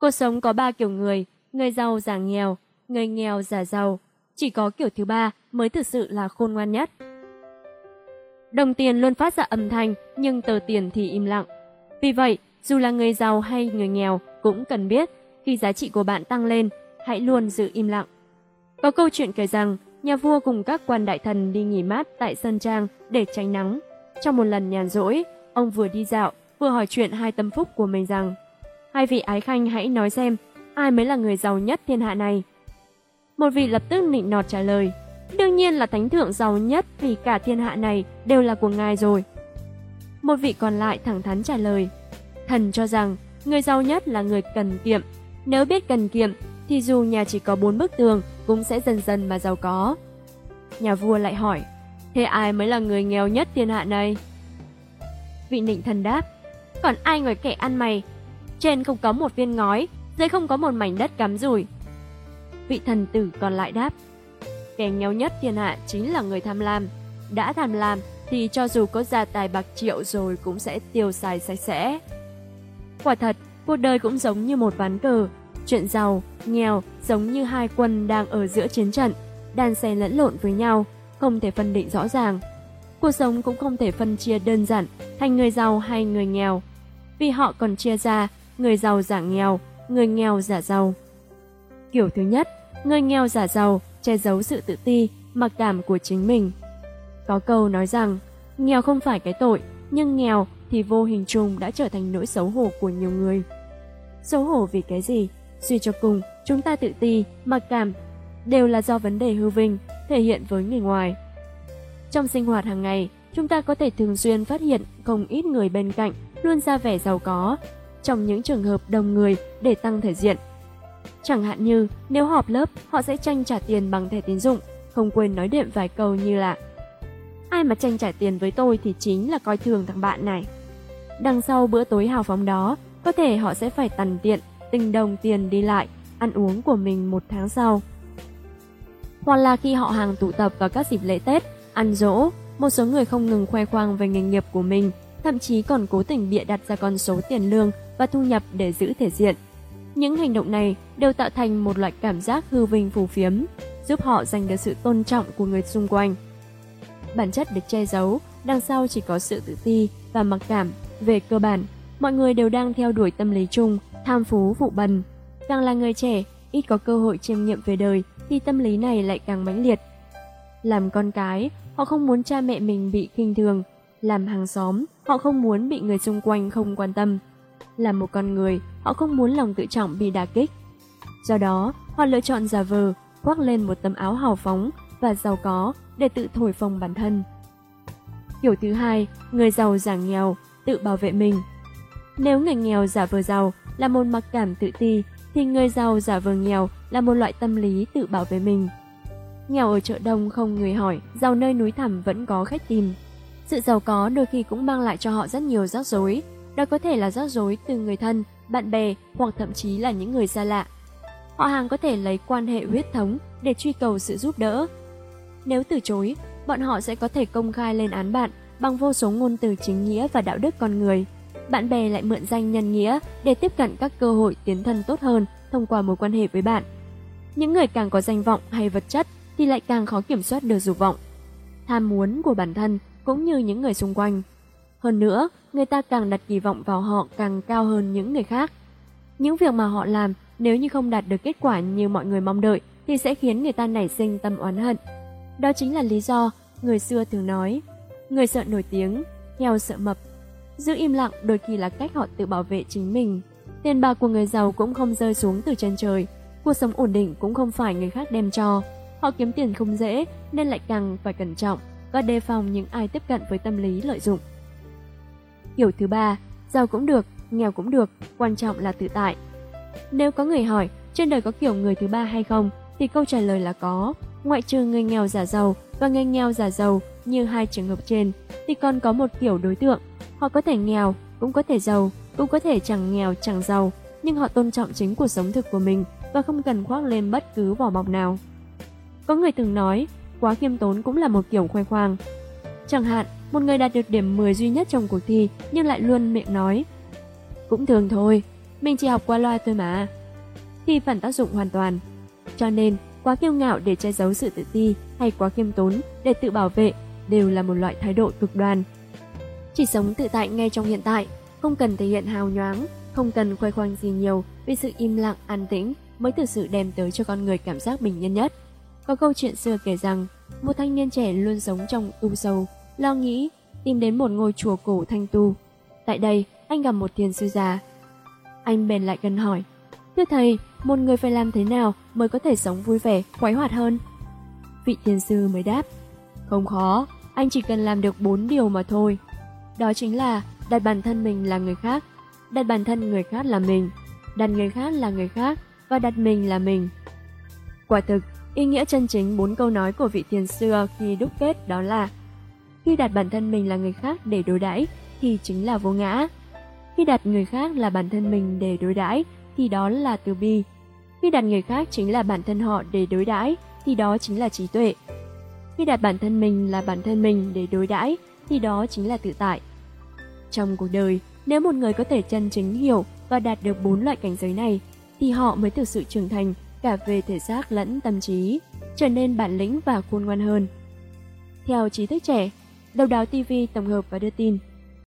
Cuộc sống có ba kiểu người, người giàu giả nghèo, người nghèo giả giàu. Chỉ có kiểu thứ ba mới thực sự là khôn ngoan nhất. Đồng tiền luôn phát ra âm thanh, nhưng tờ tiền thì im lặng. Vì vậy, dù là người giàu hay người nghèo cũng cần biết, khi giá trị của bạn tăng lên, hãy luôn giữ im lặng. Có câu chuyện kể rằng, nhà vua cùng các quan đại thần đi nghỉ mát tại sơn trang để tránh nắng. Trong một lần nhàn rỗi, ông vừa đi dạo, vừa hỏi chuyện hai tâm phúc của mình rằng: hai vị ái khanh hãy nói xem, ai mới là người giàu nhất thiên hạ này? Một vị lập tức nịnh nọt trả lời: đương nhiên là thánh thượng giàu nhất, vì cả thiên hạ này đều là của ngài rồi. Một vị còn lại thẳng thắn trả lời: thần cho rằng người giàu nhất là người cần kiệm. Nếu biết cần kiệm thì dù nhà chỉ có 4 bức tường cũng sẽ dần dần mà giàu có. Nhà vua lại hỏi: thế ai mới là người nghèo nhất thiên hạ này? Vị nịnh thần đáp: còn ai ngoài kẻ ăn mày, trên không có một viên ngói, dưới không có một mảnh đất cắm rủi. Vị thần tử còn lại đáp: kẻ nghèo nhất thiên hạ chính là người tham lam. Đã tham lam thì cho dù có gia tài bạc triệu rồi cũng sẽ tiêu xài sạch sẽ. Quả thật, cuộc đời cũng giống như một ván cờ. Chuyện giàu, nghèo giống như hai quân đang ở giữa chiến trận, đan xen lẫn lộn với nhau, không thể phân định rõ ràng. Cuộc sống cũng không thể phân chia đơn giản thành người giàu hay người nghèo, vì họ còn chia ra người giàu giả nghèo, người nghèo giả giàu. Kiểu thứ nhất, người nghèo giả giàu che giấu sự tự ti, mặc cảm của chính mình. Có câu nói rằng, nghèo không phải cái tội, nhưng nghèo thì vô hình chung đã trở thành nỗi xấu hổ của nhiều người. Xấu hổ vì cái gì? Suy cho cùng, chúng ta tự ti, mặc cảm đều là do vấn đề hư vinh, thể hiện với người ngoài. Trong sinh hoạt hàng ngày, chúng ta có thể thường xuyên phát hiện không ít người bên cạnh luôn ra vẻ giàu có trong những trường hợp đông người để tăng thể diện. Chẳng hạn như nếu họp lớp, họ sẽ tranh trả tiền bằng thẻ tín dụng, không quên nói đệm vài câu như là: ai mà tranh trả tiền với tôi thì chính là coi thường thằng bạn này. Đằng sau bữa tối hào phóng đó, có thể họ sẽ phải tằn tiện từng đồng tiền đi lại, ăn uống của mình một tháng sau. Hoặc là khi họ hàng tụ tập vào các dịp lễ Tết, ăn dỗ, một số người không ngừng khoe khoang về nghề nghiệp của mình, thậm chí còn cố tình bịa đặt ra con số tiền lương và thu nhập để giữ thể diện. Những hành động này đều tạo thành một loại cảm giác hư vinh phù phiếm, giúp họ giành được sự tôn trọng của người xung quanh. Bản chất được che giấu, đằng sau chỉ có sự tự ti và mặc cảm. Về cơ bản, mọi người đều đang theo đuổi tâm lý chung, tham phú vụ bần. Càng là người trẻ, ít có cơ hội chiêm nghiệm về đời thì tâm lý này lại càng mãnh liệt. Làm con cái, họ không muốn cha mẹ mình bị khinh thường. Làm hàng xóm, họ không muốn bị người xung quanh không quan tâm. Làm một con người, họ không muốn lòng tự trọng bị đả kích. Do đó, họ lựa chọn giả vờ, khoác lên một tấm áo hào phóng và giàu có để tự thổi phồng bản thân. Kiểu thứ hai, người giàu giả nghèo, tự bảo vệ mình. Nếu người nghèo giả vờ giàu là một mặc cảm tự ti, thì người giàu giả vờ nghèo là một loại tâm lý tự bảo vệ mình. Nghèo ở chợ đông không người hỏi, giàu nơi núi thẳm vẫn có khách tìm. Sự giàu có đôi khi cũng mang lại cho họ rất nhiều rắc rối. Đó có thể là rắc rối từ người thân, bạn bè hoặc thậm chí là những người xa lạ. Họ hàng có thể lấy quan hệ huyết thống để truy cầu sự giúp đỡ. Nếu từ chối, bọn họ sẽ có thể công khai lên án bạn bằng vô số ngôn từ chính nghĩa và đạo đức con người. Bạn bè lại mượn danh nhân nghĩa để tiếp cận các cơ hội tiến thân tốt hơn thông qua mối quan hệ với bạn. Những người càng có danh vọng hay vật chất thì lại càng khó kiểm soát được dục vọng, tham muốn của bản thân cũng như những người xung quanh. Hơn nữa, người ta càng đặt kỳ vọng vào họ càng cao hơn những người khác. Những việc mà họ làm nếu như không đạt được kết quả như mọi người mong đợi thì sẽ khiến người ta nảy sinh tâm oán hận. Đó chính là lý do người xưa thường nói, người sợ nổi tiếng, heo sợ mập. Giữ im lặng đôi khi là cách họ tự bảo vệ chính mình. Tiền bạc của người giàu cũng không rơi xuống từ trên trời, cuộc sống ổn định cũng không phải người khác đem cho. Họ kiếm tiền không dễ nên lại càng phải cẩn trọng và đề phòng những ai tiếp cận với tâm lý lợi dụng. Kiểu thứ ba, giàu cũng được, nghèo cũng được, quan trọng là tự tại. Nếu có người hỏi trên đời có kiểu người thứ ba hay không thì câu trả lời là có. Ngoại trừ người nghèo giả giàu và người nghèo giả giàu như hai trường hợp trên thì còn có một kiểu đối tượng. Họ có thể nghèo, cũng có thể giàu, cũng có thể chẳng nghèo chẳng giàu, nhưng họ tôn trọng chính cuộc sống thực của mình và không cần khoác lên bất cứ vỏ bọc nào. Có người từng nói, quá khiêm tốn cũng là một kiểu khoe khoang. Chẳng hạn, một người đạt được điểm 10 duy nhất trong cuộc thi nhưng lại luôn miệng nói: cũng thường thôi, mình chỉ học qua loa thôi mà, thì phản tác dụng hoàn toàn. Cho nên, quá kiêu ngạo để che giấu sự tự ti hay quá khiêm tốn để tự bảo vệ đều là một loại thái độ cực đoan. Chỉ sống tự tại ngay trong hiện tại, không cần thể hiện hào nhoáng, không cần khoe khoang gì nhiều, vì sự im lặng, an tĩnh mới thực sự đem tới cho con người cảm giác bình yên nhất. Có câu chuyện xưa kể rằng, một thanh niên trẻ luôn sống trong ưu sầu, lo nghĩ, tìm đến một ngôi chùa cổ thanh tu. Tại đây, anh gặp một thiền sư già. Anh bèn lại gần hỏi, thưa thầy, một người phải làm thế nào mới có thể sống vui vẻ, khoái hoạt hơn? Vị thiền sư mới đáp, không khó, anh chỉ cần làm được 4 điều mà thôi. Đó chính là đặt bản thân mình là người khác, đặt bản thân người khác là mình, đặt người khác là người khác và đặt mình là mình. Quả thực, ý nghĩa chân chính 4 câu nói của vị thiền sư khi đúc kết đó là: khi đặt bản thân mình là người khác để đối đãi thì chính là vô ngã. Khi đặt người khác là bản thân mình để đối đãi thì đó là từ bi. Khi đặt người khác chính là bản thân họ để đối đãi thì đó chính là trí tuệ. Khi đặt bản thân mình là bản thân mình để đối đãi thì đó chính là tự tại. Trong cuộc đời, nếu một người có thể chân chính hiểu và đạt được 4 loại cảnh giới này thì họ mới thực sự trưởng thành cả về thể xác lẫn tâm trí, trở nên bản lĩnh và khôn ngoan hơn. Theo trí thức trẻ, Đầu Đáo TV tổng hợp và đưa tin.